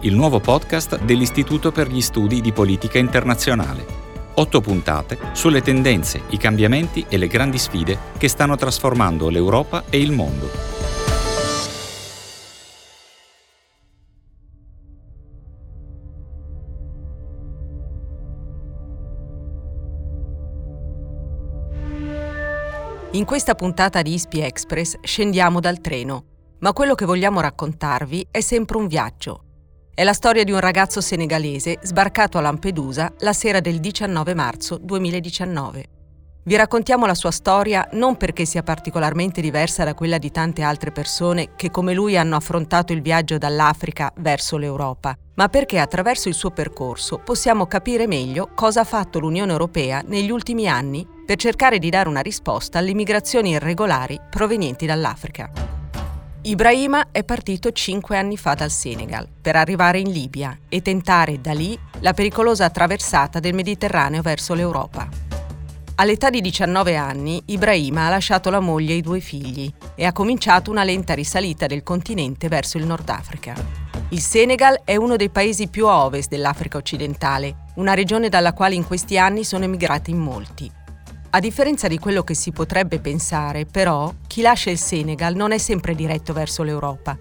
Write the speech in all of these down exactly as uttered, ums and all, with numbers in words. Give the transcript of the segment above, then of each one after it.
il nuovo podcast dell'Istituto per gli Studi di Politica Internazionale. Otto puntate sulle tendenze, i cambiamenti e le grandi sfide che stanno trasformando l'Europa e il mondo. In questa puntata di I S P Express scendiamo dal treno. Ma quello che vogliamo raccontarvi è sempre un viaggio. È la storia di un ragazzo senegalese sbarcato a Lampedusa la sera del diciannove marzo duemiladiciannove. Vi raccontiamo la sua storia non perché sia particolarmente diversa da quella di tante altre persone che come lui hanno affrontato il viaggio dall'Africa verso l'Europa, ma perché attraverso il suo percorso possiamo capire meglio cosa ha fatto l'Unione Europea negli ultimi anni per cercare di dare una risposta alle migrazioni irregolari provenienti dall'Africa. Ibrahima è partito cinque anni fa dal Senegal per arrivare in Libia e tentare da lì la pericolosa traversata del Mediterraneo verso l'Europa. All'età di diciannove anni, Ibrahima ha lasciato la moglie e i due figli e ha cominciato una lenta risalita del continente verso il Nord Africa. Il Senegal è uno dei paesi più a ovest dell'Africa occidentale, una regione dalla quale in questi anni sono emigrati in molti. A differenza di quello che si potrebbe pensare, però, chi lascia il Senegal non è sempre diretto verso l'Europa.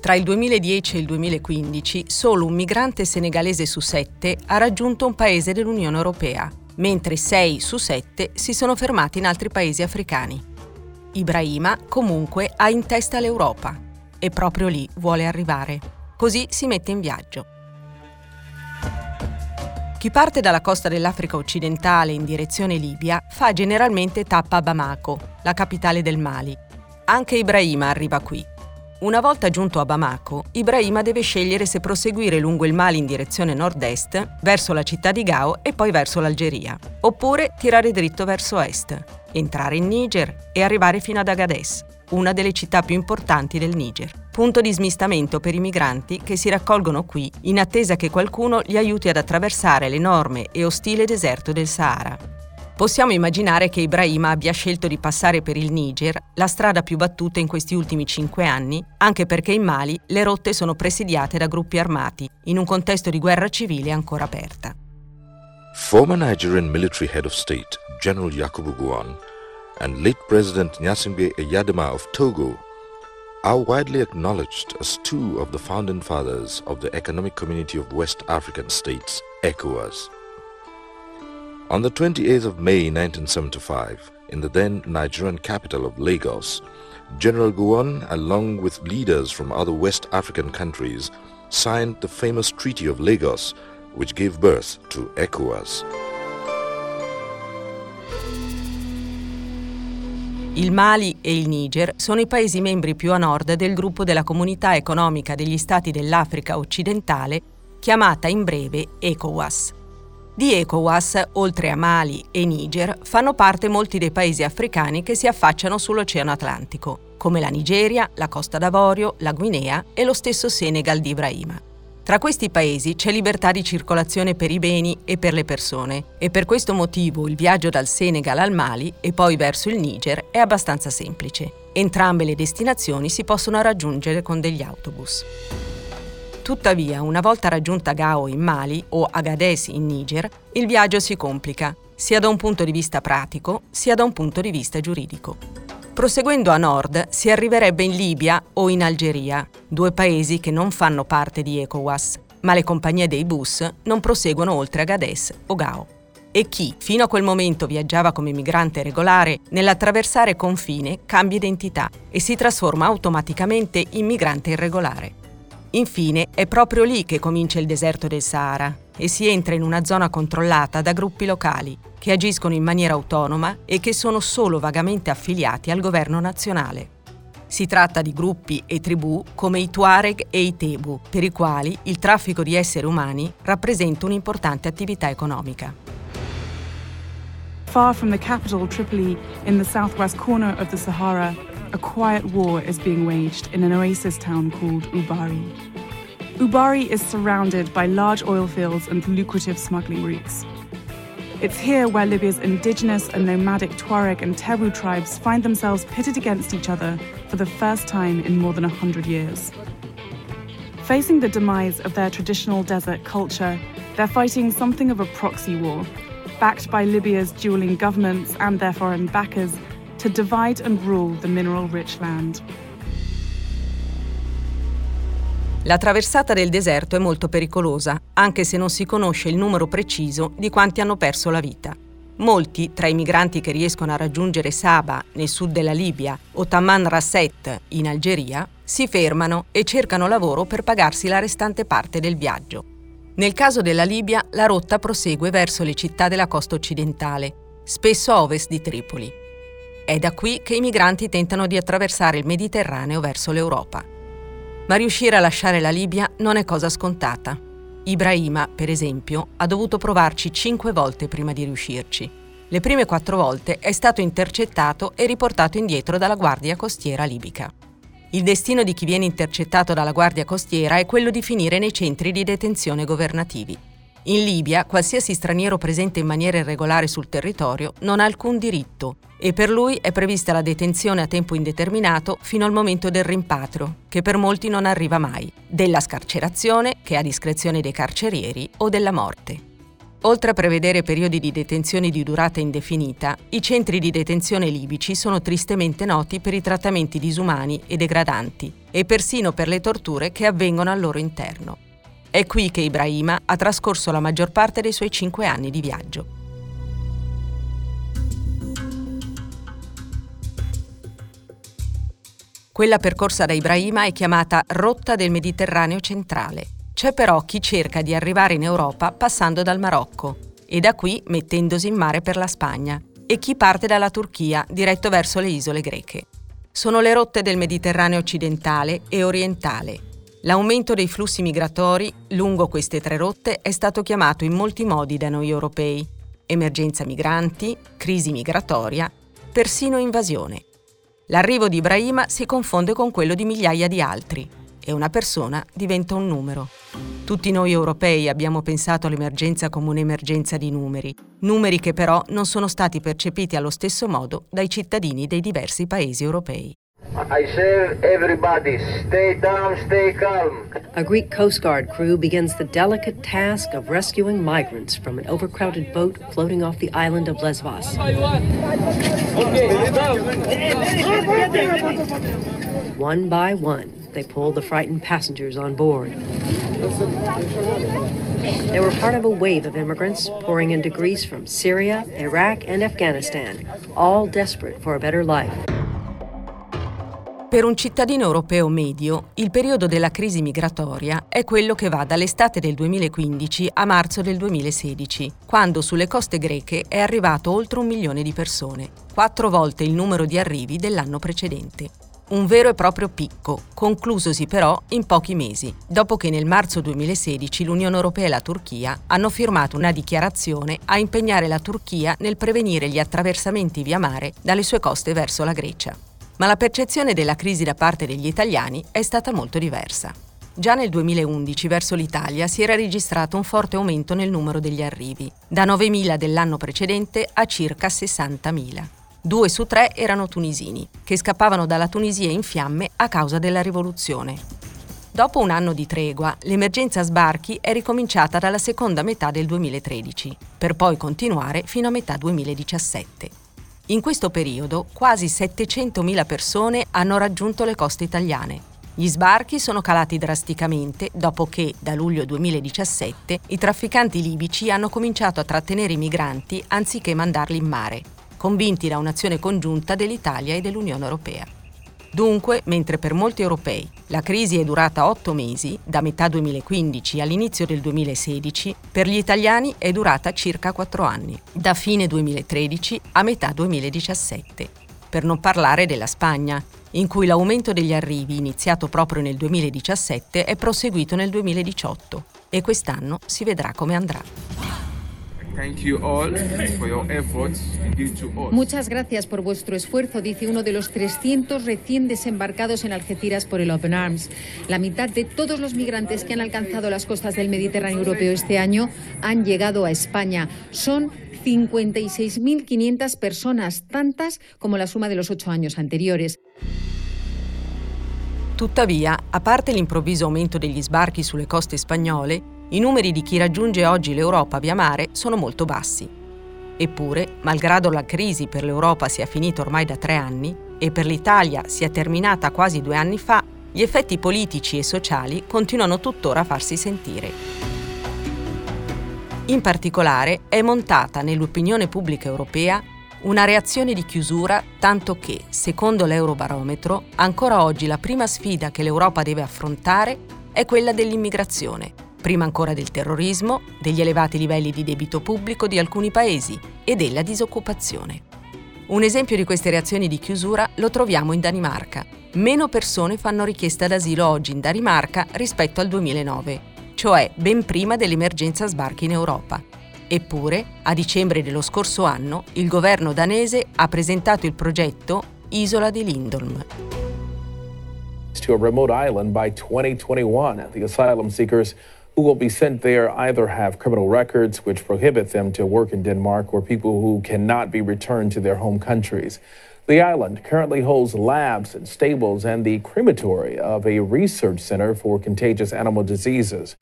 Tra il duemiladieci e il duemilaquindici, solo un migrante senegalese su sette ha raggiunto un paese dell'Unione Europea, mentre sei su sette si sono fermati in altri paesi africani. Ibrahima, comunque, ha in testa l'Europa e proprio lì vuole arrivare. Così si mette in viaggio. Chi parte dalla costa dell'Africa occidentale in direzione Libia fa generalmente tappa a Bamako, la capitale del Mali. Anche Ibrahima arriva qui. Una volta giunto a Bamako, Ibrahima deve scegliere se proseguire lungo il Mali in direzione nord-est, verso la città di Gao e poi verso l'Algeria, oppure tirare dritto verso est, entrare in Niger e arrivare fino ad Agadez, una delle città più importanti del Niger, punto di smistamento per i migranti che si raccolgono qui in attesa che qualcuno li aiuti ad attraversare l'enorme e ostile deserto del Sahara. Possiamo immaginare che Ibrahima abbia scelto di passare per il Niger, la strada più battuta in questi ultimi cinque anni, anche perché in Mali le rotte sono presidiate da gruppi armati, in un contesto di guerra civile ancora aperta. Former Nigerian military head of state, General Yakubu Gowon, and late President Nyasimbe Eyadema of Togo are widely acknowledged as two of the founding fathers of the Economic Community of West African States, ECOWAS. On the twenty-eighth of May nineteen seventy-five, in the then Nigerian capital of Lagos, General Gowon, along with leaders from other West African countries, signed the famous Treaty of Lagos, which gave birth to ECOWAS. Il Mali e il Niger sono i paesi membri più a nord del gruppo della Comunità Economica degli Stati dell'Africa Occidentale, chiamata in breve ECOWAS. Di ECOWAS, oltre a Mali e Niger, fanno parte molti dei paesi africani che si affacciano sull'Oceano Atlantico, come la Nigeria, la Costa d'Avorio, la Guinea e lo stesso Senegal di Ibrahima. Tra questi paesi c'è libertà di circolazione per i beni e per le persone e per questo motivo il viaggio dal Senegal al Mali e poi verso il Niger è abbastanza semplice. Entrambe le destinazioni si possono raggiungere con degli autobus. Tuttavia, una volta raggiunta Gao in Mali o Agadez in Niger, il viaggio si complica, sia da un punto di vista pratico, sia da un punto di vista giuridico. Proseguendo a nord si arriverebbe in Libia o in Algeria, due paesi che non fanno parte di ECOWAS, ma le compagnie dei bus non proseguono oltre Agadez o Gao. E chi, fino a quel momento, viaggiava come migrante regolare, nell'attraversare confine cambia identità e si trasforma automaticamente in migrante irregolare. Infine, è proprio lì che comincia il deserto del Sahara e si entra in una zona controllata da gruppi locali, che agiscono in maniera autonoma e che sono solo vagamente affiliati al governo nazionale. Si tratta di gruppi e tribù come i Tuareg e i Tebu, per i quali il traffico di esseri umani rappresenta un'importante attività economica. Far from the capital, Tripoli, in the southwest corner of the Sahara, a quiet war is being waged in an oasis town called Ubari. Ubari is surrounded by large oil fields and lucrative smuggling routes. It's here where Libya's indigenous and nomadic Tuareg and Tebu tribes find themselves pitted against each other for the first time in more than one hundred years. Facing the demise of their traditional desert culture, they're fighting something of a proxy war, backed by Libya's dueling governments and their foreign backers, to divide and rule the mineral-rich land. La traversata del deserto è molto pericolosa, anche se non si conosce il numero preciso di quanti hanno perso la vita. Molti, tra i migranti che riescono a raggiungere Saba, nel sud della Libia, o Taman Rasset, in Algeria, si fermano e cercano lavoro per pagarsi la restante parte del viaggio. Nel caso della Libia, la rotta prosegue verso le città della costa occidentale, spesso a ovest di Tripoli. È da qui che i migranti tentano di attraversare il Mediterraneo verso l'Europa. Ma riuscire a lasciare la Libia non è cosa scontata. Ibrahima, per esempio, ha dovuto provarci cinque volte prima di riuscirci. Le prime quattro volte è stato intercettato e riportato indietro dalla Guardia Costiera libica. Il destino di chi viene intercettato dalla Guardia Costiera è quello di finire nei centri di detenzione governativi. In Libia, qualsiasi straniero presente in maniera irregolare sul territorio non ha alcun diritto e per lui è prevista la detenzione a tempo indeterminato fino al momento del rimpatrio, che per molti non arriva mai, della scarcerazione, che è a discrezione dei carcerieri, o della morte. Oltre a prevedere periodi di detenzione di durata indefinita, i centri di detenzione libici sono tristemente noti per i trattamenti disumani e degradanti e persino per le torture che avvengono al loro interno. È qui che Ibrahima ha trascorso la maggior parte dei suoi cinque anni di viaggio. Quella percorsa da Ibrahima è chiamata Rotta del Mediterraneo Centrale. C'è però chi cerca di arrivare in Europa passando dal Marocco e da qui mettendosi in mare per la Spagna, e chi parte dalla Turchia diretto verso le isole greche. Sono le rotte del Mediterraneo occidentale e orientale. L'aumento dei flussi migratori lungo queste tre rotte è stato chiamato in molti modi da noi europei: emergenza migranti, crisi migratoria, persino invasione. L'arrivo di Ibrahima si confonde con quello di migliaia di altri e una persona diventa un numero. Tutti noi europei abbiamo pensato all'emergenza come un'emergenza di numeri, numeri che però non sono stati percepiti allo stesso modo dai cittadini dei diversi paesi europei. I serve everybody. Stay down, stay calm. A Greek Coast Guard crew begins the delicate task of rescuing migrants from an overcrowded boat floating off the island of Lesbos. One by one, they pulled the frightened passengers on board. They were part of a wave of immigrants pouring into Greece from Syria, Iraq, and Afghanistan, all desperate for a better life. Per un cittadino europeo medio, il periodo della crisi migratoria è quello che va dall'estate del duemilaquindici a marzo del duemilasedici, quando sulle coste greche è arrivato oltre un milione di persone, quattro volte il numero di arrivi dell'anno precedente. Un vero e proprio picco, conclusosi però in pochi mesi, dopo che nel marzo duemilasedici l'Unione Europea e la Turchia hanno firmato una dichiarazione a impegnare la Turchia nel prevenire gli attraversamenti via mare dalle sue coste verso la Grecia. Ma la percezione della crisi da parte degli italiani è stata molto diversa. Già nel duemilaundici verso l'Italia si era registrato un forte aumento nel numero degli arrivi, da novemila dell'anno precedente a circa sessantamila. Due su tre erano tunisini, che scappavano dalla Tunisia in fiamme a causa della rivoluzione. Dopo un anno di tregua, l'emergenza sbarchi è ricominciata dalla seconda metà del duemilatredici, per poi continuare fino a metà duemiladiciassette. In questo periodo quasi settecentomila persone hanno raggiunto le coste italiane. Gli sbarchi sono calati drasticamente dopo che, da luglio duemiladiciassette, i trafficanti libici hanno cominciato a trattenere i migranti anziché mandarli in mare, convinti da un'azione congiunta dell'Italia e dell'Unione Europea. Dunque, mentre per molti europei la crisi è durata otto mesi, da metà duemilaquindici all'inizio del duemilasedici, per gli italiani è durata circa quattro anni, da fine duemilatredici a metà duemiladiciassette. Per non parlare della Spagna, in cui l'aumento degli arrivi, iniziato proprio nel duemiladiciassette, è proseguito nel duemiladiciotto e quest'anno si vedrà come andrà. Muchas gracias por vuestro esfuerzo, dice uno de los trescientos recién desembarcados en Algeciras por el Open Arms. La mitad de todos los migrantes que han alcanzado las costas del Mediterráneo europeo este año han llegado a España. Son cincuenta y seis mil quinientas personas, tantas como la suma de los ocho años anteriores. Tuttavia, a parte l'improvviso aumento degli sbarchi sulle coste spagnole, i numeri di chi raggiunge oggi l'Europa via mare sono molto bassi. Eppure, malgrado la crisi per l'Europa sia finita ormai da tre anni e per l'Italia sia terminata quasi due anni fa, gli effetti politici e sociali continuano tuttora a farsi sentire. In particolare è montata nell'opinione pubblica europea una reazione di chiusura, tanto che, secondo l'Eurobarometro, ancora oggi la prima sfida che l'Europa deve affrontare è quella dell'immigrazione, prima ancora del terrorismo, degli elevati livelli di debito pubblico di alcuni paesi e della disoccupazione. Un esempio di queste reazioni di chiusura lo troviamo in Danimarca. Meno persone fanno richiesta d'asilo oggi in Danimarca rispetto al duemilanove. Cioè ben prima dell'emergenza sbarchi in Europa. Eppure, a dicembre dello scorso anno, il governo danese ha presentato il progetto Isola di Lindholm. To a remote island by twenty twenty-one, the asylum seekers who will be sent there either have criminal records which prohibit them to work in Denmark or people who cannot be returned to their home countries. The island currently holds labs and stables and the crematory of a research center for contagious animal diseases.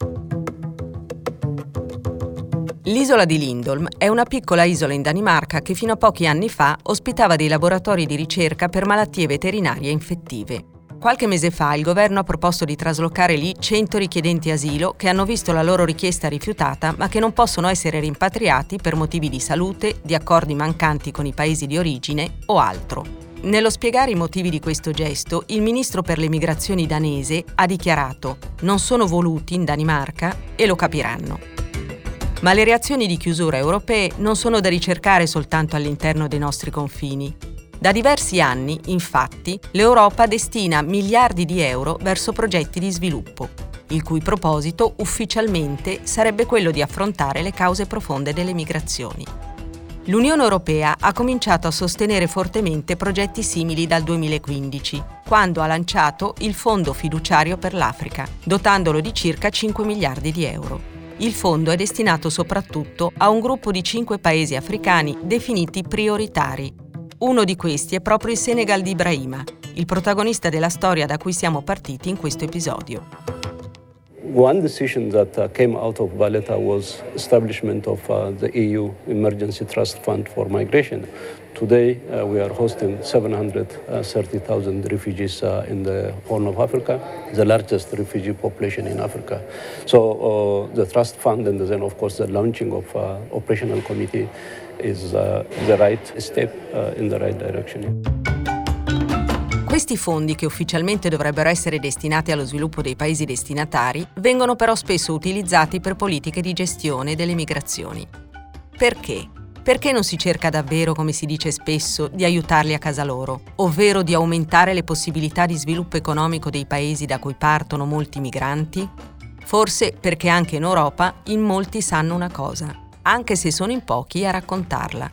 L'isola di Lindholm è una piccola isola in Danimarca che fino a pochi anni fa ospitava dei laboratori di ricerca per malattie veterinarie infettive. Qualche mese fa il governo ha proposto di traslocare lì cento richiedenti asilo che hanno visto la loro richiesta rifiutata ma che non possono essere rimpatriati per motivi di salute, di accordi mancanti con i paesi di origine o altro. Nello spiegare i motivi di questo gesto, il ministro per le migrazioni danese ha dichiarato: non sono voluti in Danimarca e lo capiranno. Ma le reazioni di chiusura europee non sono da ricercare soltanto all'interno dei nostri confini. Da diversi anni, infatti, l'Europa destina miliardi di euro verso progetti di sviluppo, il cui proposito ufficialmente sarebbe quello di affrontare le cause profonde delle migrazioni. L'Unione Europea ha cominciato a sostenere fortemente progetti simili dal duemilaquindici, quando ha lanciato il Fondo fiduciario per l'Africa, dotandolo di circa cinque miliardi di euro. Il fondo è destinato soprattutto a un gruppo di cinque paesi africani definiti prioritari. Uno di questi è proprio il Senegal di Ibrahima, il protagonista della storia da cui siamo partiti in questo episodio. One decision that came out of Valletta was establishment of the E U Emergency Trust Fund for Migration. Today uh, we are hosting seven hundred thirty thousand refugees uh, in the Horn of Africa, the largest refugee population in Africa. So uh, the trust fund and then of course the launching of uh, operational committee is uh, the right step uh, in the right direction. Questi fondi, che ufficialmente dovrebbero essere destinati allo sviluppo dei paesi destinatari, vengono però spesso utilizzati per politiche di gestione delle migrazioni. Perché? Perché non si cerca davvero, come si dice spesso, di aiutarli a casa loro, ovvero di aumentare le possibilità di sviluppo economico dei paesi da cui partono molti migranti? Forse perché anche in Europa in molti sanno una cosa, anche se sono in pochi a raccontarla.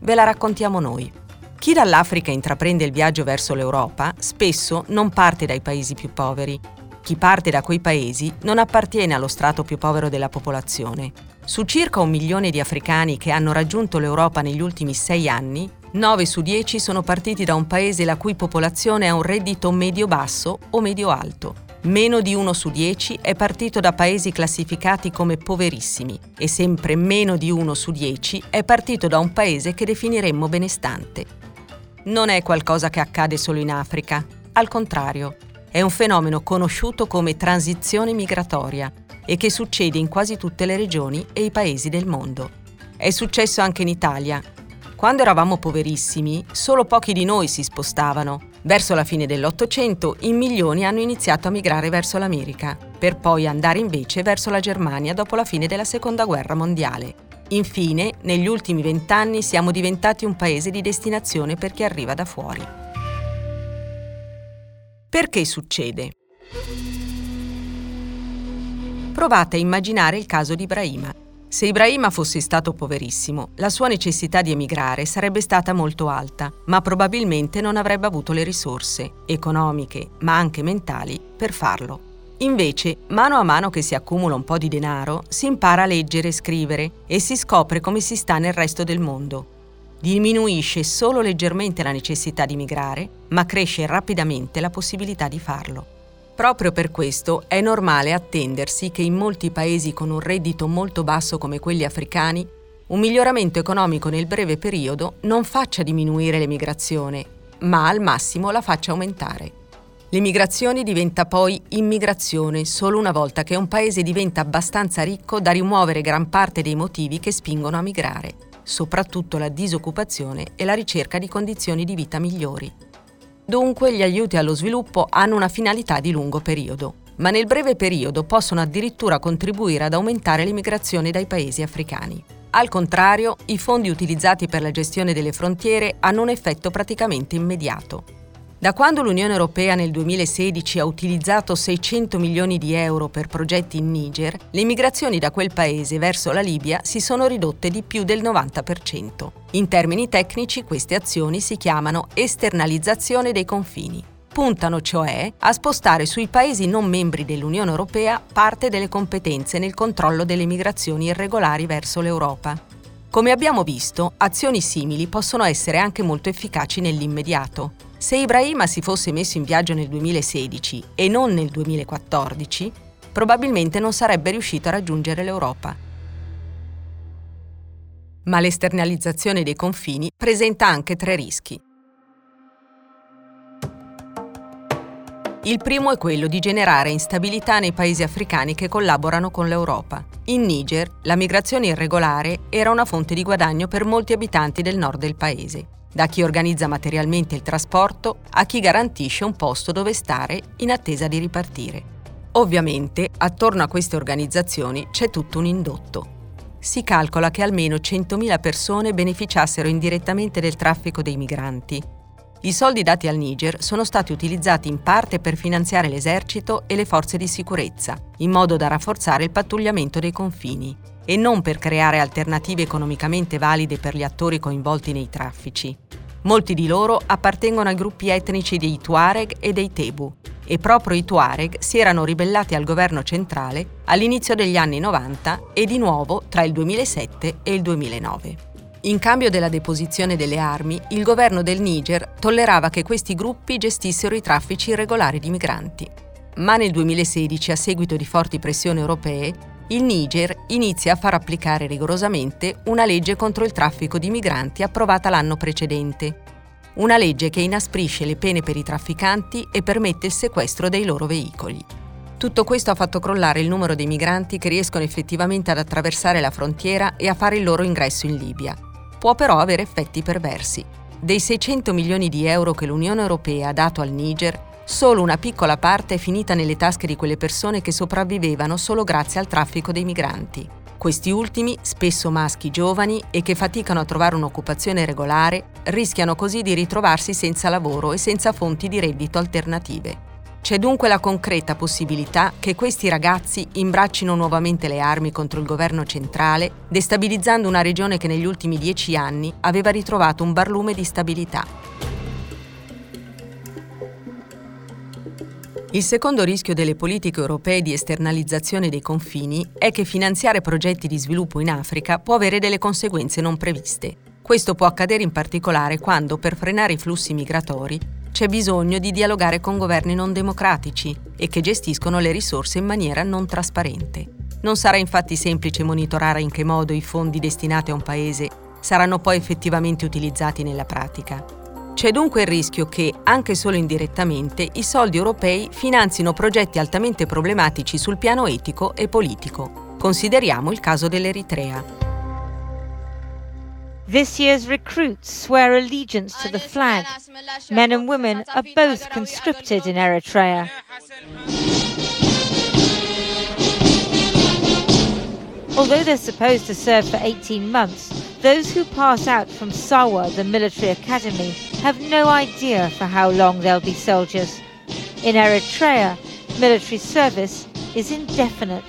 Ve la raccontiamo noi. Chi dall'Africa intraprende il viaggio verso l'Europa spesso non parte dai paesi più poveri. Chi parte da quei paesi non appartiene allo strato più povero della popolazione. Su circa un milione di africani che hanno raggiunto l'Europa negli ultimi sei anni, nove su dieci sono partiti da un paese la cui popolazione ha un reddito medio-basso o medio-alto. Meno di uno su dieci è partito da paesi classificati come poverissimi e sempre meno di uno su dieci è partito da un paese che definiremmo benestante. Non è qualcosa che accade solo in Africa, al contrario. È un fenomeno conosciuto come transizione migratoria e che succede in quasi tutte le regioni e i paesi del mondo. È successo anche in Italia. Quando eravamo poverissimi, solo pochi di noi si spostavano. Verso la fine dell'Ottocento, in milioni hanno iniziato a migrare verso l'America, per poi andare invece verso la Germania dopo la fine della Seconda Guerra Mondiale. Infine, negli ultimi vent'anni siamo diventati un paese di destinazione per chi arriva da fuori. Perché succede? Provate a immaginare il caso di Ibrahima. Se Ibrahima fosse stato poverissimo, la sua necessità di emigrare sarebbe stata molto alta, ma probabilmente non avrebbe avuto le risorse, economiche, ma anche mentali, per farlo. Invece, mano a mano che si accumula un po' di denaro, si impara a leggere e scrivere e si scopre come si sta nel resto del mondo. Diminuisce solo leggermente la necessità di migrare, ma cresce rapidamente la possibilità di farlo. Proprio per questo è normale attendersi che in molti paesi con un reddito molto basso come quelli africani, un miglioramento economico nel breve periodo non faccia diminuire l'emigrazione, ma al massimo la faccia aumentare. L'emigrazione diventa poi immigrazione solo una volta che un paese diventa abbastanza ricco da rimuovere gran parte dei motivi che spingono a migrare, soprattutto la disoccupazione e la ricerca di condizioni di vita migliori. Dunque gli aiuti allo sviluppo hanno una finalità di lungo periodo, ma nel breve periodo possono addirittura contribuire ad aumentare l'immigrazione dai paesi africani. Al contrario, i fondi utilizzati per la gestione delle frontiere hanno un effetto praticamente immediato. Da quando l'Unione Europea nel duemilasedici ha utilizzato seicento milioni di euro per progetti in Niger, le immigrazioni da quel paese verso la Libia si sono ridotte di più del novanta per cento. In termini tecnici, queste azioni si chiamano esternalizzazione dei confini. Puntano cioè a spostare sui paesi non membri dell'Unione Europea parte delle competenze nel controllo delle migrazioni irregolari verso l'Europa. Come abbiamo visto, azioni simili possono essere anche molto efficaci nell'immediato. Se Ibrahima si fosse messo in viaggio nel duemilasedici e non nel duemilaquattordici, probabilmente non sarebbe riuscito a raggiungere l'Europa. Ma l'esternalizzazione dei confini presenta anche tre rischi. Il primo è quello di generare instabilità nei paesi africani che collaborano con l'Europa. In Niger, la migrazione irregolare era una fonte di guadagno per molti abitanti del nord del paese, da chi organizza materialmente il trasporto a chi garantisce un posto dove stare in attesa di ripartire. Ovviamente, attorno a queste organizzazioni c'è tutto un indotto. Si calcola che almeno centomila persone beneficiassero indirettamente del traffico dei migranti. I soldi dati al Niger sono stati utilizzati in parte per finanziare l'esercito e le forze di sicurezza, in modo da rafforzare il pattugliamento dei confini, e non per creare alternative economicamente valide per gli attori coinvolti nei traffici. Molti di loro appartengono ai gruppi etnici dei Tuareg e dei Tebu, e proprio i Tuareg si erano ribellati al governo centrale all'inizio degli anni novanta e di nuovo tra il duemilasette e il duemilanove. In cambio della deposizione delle armi, il governo del Niger tollerava che questi gruppi gestissero i traffici irregolari di migranti. Ma nel duemilasedici, a seguito di forti pressioni europee, il Niger inizia a far applicare rigorosamente una legge contro il traffico di migranti approvata l'anno precedente. Una legge che inasprisce le pene per i trafficanti e permette il sequestro dei loro veicoli. Tutto questo ha fatto crollare il numero dei migranti che riescono effettivamente ad attraversare la frontiera e a fare il loro ingresso in Libia. Può però avere effetti perversi. Dei seicento milioni di euro che l'Unione Europea ha dato al Niger, solo una piccola parte è finita nelle tasche di quelle persone che sopravvivevano solo grazie al traffico dei migranti. Questi ultimi, spesso maschi giovani e che faticano a trovare un'occupazione regolare, rischiano così di ritrovarsi senza lavoro e senza fonti di reddito alternative. C'è dunque la concreta possibilità che questi ragazzi imbraccino nuovamente le armi contro il governo centrale, destabilizzando una regione che negli ultimi dieci anni aveva ritrovato un barlume di stabilità. Il secondo rischio delle politiche europee di esternalizzazione dei confini è che finanziare progetti di sviluppo in Africa può avere delle conseguenze non previste. Questo può accadere in particolare quando, per frenare i flussi migratori, c'è bisogno di dialogare con governi non democratici e che gestiscono le risorse in maniera non trasparente. Non sarà infatti semplice monitorare in che modo i fondi destinati a un paese saranno poi effettivamente utilizzati nella pratica. C'è dunque il rischio che, anche solo indirettamente, i soldi europei finanzino progetti altamente problematici sul piano etico e politico. Consideriamo il caso dell'Eritrea. This year's recruits swear allegiance to the flag. Men and women are both conscripted in Eritrea. Although they're supposed to serve for eighteen months, those who pass out from S A W A, the military academy, have no idea for how long they'll be soldiers. In Eritrea, military service is indefinite.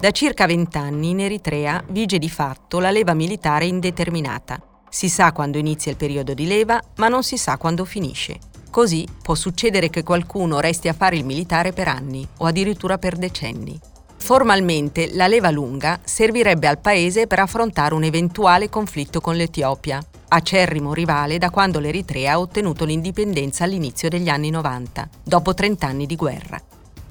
Da circa vent'anni in Eritrea vige di fatto la leva militare indeterminata. Si sa quando inizia il periodo di leva, ma non si sa quando finisce. Così può succedere che qualcuno resti a fare il militare per anni o addirittura per decenni. Formalmente la leva lunga servirebbe al paese per affrontare un eventuale conflitto con l'Etiopia, acerrimo rivale da quando l'Eritrea ha ottenuto l'indipendenza all'inizio degli anni novanta, dopo trent'anni di guerra.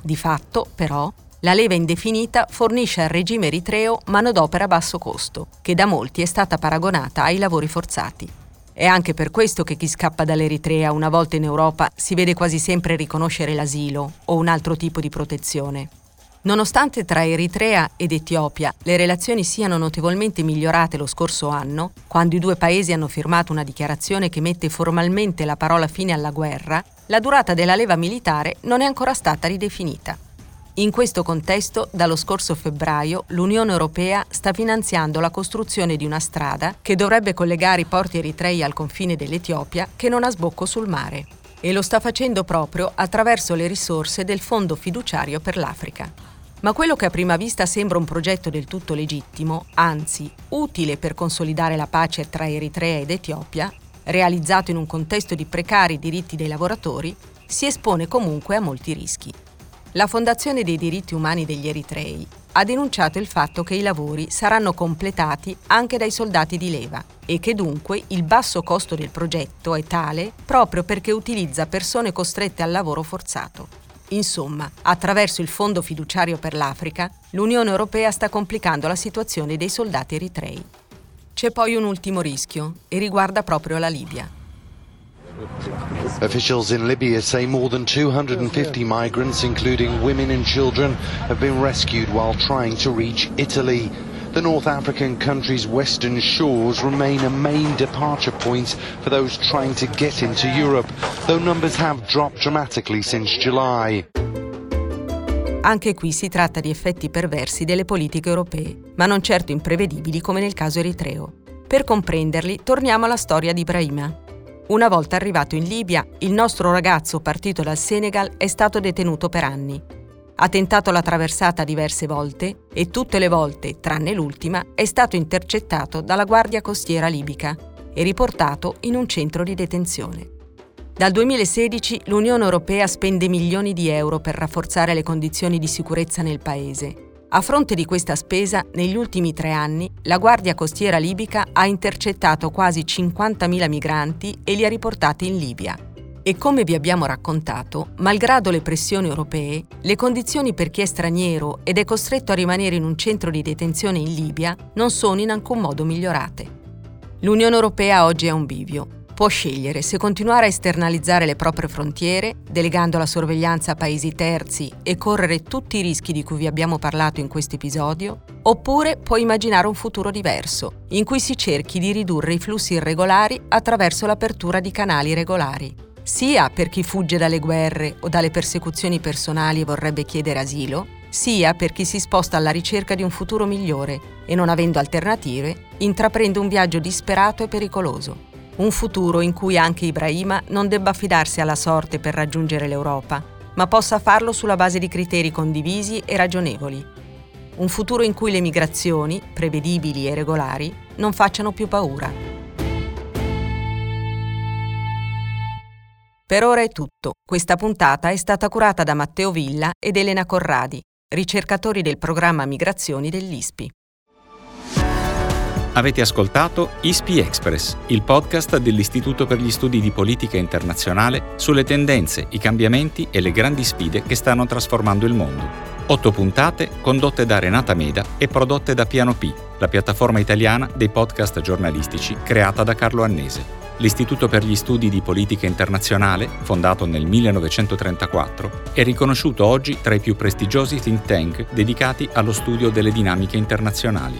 Di fatto, però, la leva indefinita fornisce al regime eritreo manodopera a basso costo, che da molti è stata paragonata ai lavori forzati. È anche per questo che chi scappa dall'Eritrea una volta in Europa si vede quasi sempre riconoscere l'asilo o un altro tipo di protezione. Nonostante tra Eritrea ed Etiopia le relazioni siano notevolmente migliorate lo scorso anno, quando i due paesi hanno firmato una dichiarazione che mette formalmente la parola fine alla guerra, la durata della leva militare non è ancora stata ridefinita. In questo contesto, dallo scorso febbraio, l'Unione Europea sta finanziando la costruzione di una strada che dovrebbe collegare i porti eritrei al confine dell'Etiopia, che non ha sbocco sul mare. E lo sta facendo proprio attraverso le risorse del Fondo fiduciario per l'Africa. Ma quello che a prima vista sembra un progetto del tutto legittimo, anzi utile per consolidare la pace tra Eritrea ed Etiopia, realizzato in un contesto di precari diritti dei lavoratori, si espone comunque a molti rischi. La Fondazione dei diritti umani degli Eritrei ha denunciato il fatto che i lavori saranno completati anche dai soldati di leva e che dunque il basso costo del progetto è tale proprio perché utilizza persone costrette al lavoro forzato. Insomma, attraverso il Fondo fiduciario per l'Africa, l'Unione Europea sta complicando la situazione dei soldati eritrei. C'è poi un ultimo rischio e riguarda proprio la Libia. Officials in Libya say more than two hundred fifty migrants, including women and children, have been rescued while trying to reach Italy. The North African country's western shores remain a main departure point for those trying to get into Europe, though numbers have dropped dramatically since July. Anche qui si tratta di effetti perversi delle politiche europee, ma non certo imprevedibili come nel caso eritreo. Per comprenderli, torniamo alla storia di Ibrahima. Una volta arrivato in Libia, il nostro ragazzo partito dal Senegal è stato detenuto per anni. Ha tentato la traversata diverse volte e tutte le volte, tranne l'ultima, è stato intercettato dalla Guardia Costiera libica e riportato in un centro di detenzione. Dal duemilasedici l'Unione Europea spende milioni di euro per rafforzare le condizioni di sicurezza nel paese. A fronte di questa spesa, negli ultimi tre anni, la Guardia Costiera libica ha intercettato quasi cinquantamila migranti e li ha riportati in Libia. E come vi abbiamo raccontato, malgrado le pressioni europee, le condizioni per chi è straniero ed è costretto a rimanere in un centro di detenzione in Libia non sono in alcun modo migliorate. L'Unione Europea oggi è a un bivio. Può scegliere se continuare a esternalizzare le proprie frontiere, delegando la sorveglianza a paesi terzi e correre tutti i rischi di cui vi abbiamo parlato in questo episodio, oppure può immaginare un futuro diverso, in cui si cerchi di ridurre i flussi irregolari attraverso l'apertura di canali regolari, sia per chi fugge dalle guerre o dalle persecuzioni personali e vorrebbe chiedere asilo, sia per chi si sposta alla ricerca di un futuro migliore e, non avendo alternative, intraprende un viaggio disperato e pericoloso. Un futuro in cui anche Ibrahima non debba affidarsi alla sorte per raggiungere l'Europa, ma possa farlo sulla base di criteri condivisi e ragionevoli. Un futuro in cui le migrazioni, prevedibili e regolari, non facciano più paura. Per ora è tutto. Questa puntata è stata curata da Matteo Villa ed Elena Corradi, ricercatori del programma Migrazioni dell'I S P I. Avete ascoltato I S P I Express, il podcast dell'Istituto per gli Studi di Politica Internazionale sulle tendenze, i cambiamenti e le grandi sfide che stanno trasformando il mondo. Otto puntate condotte da Renata Meda e prodotte da Piano P, la piattaforma italiana dei podcast giornalistici creata da Carlo Annese. L'Istituto per gli Studi di Politica Internazionale, fondato nel millenovecentotrentaquattro, è riconosciuto oggi tra i più prestigiosi think tank dedicati allo studio delle dinamiche internazionali.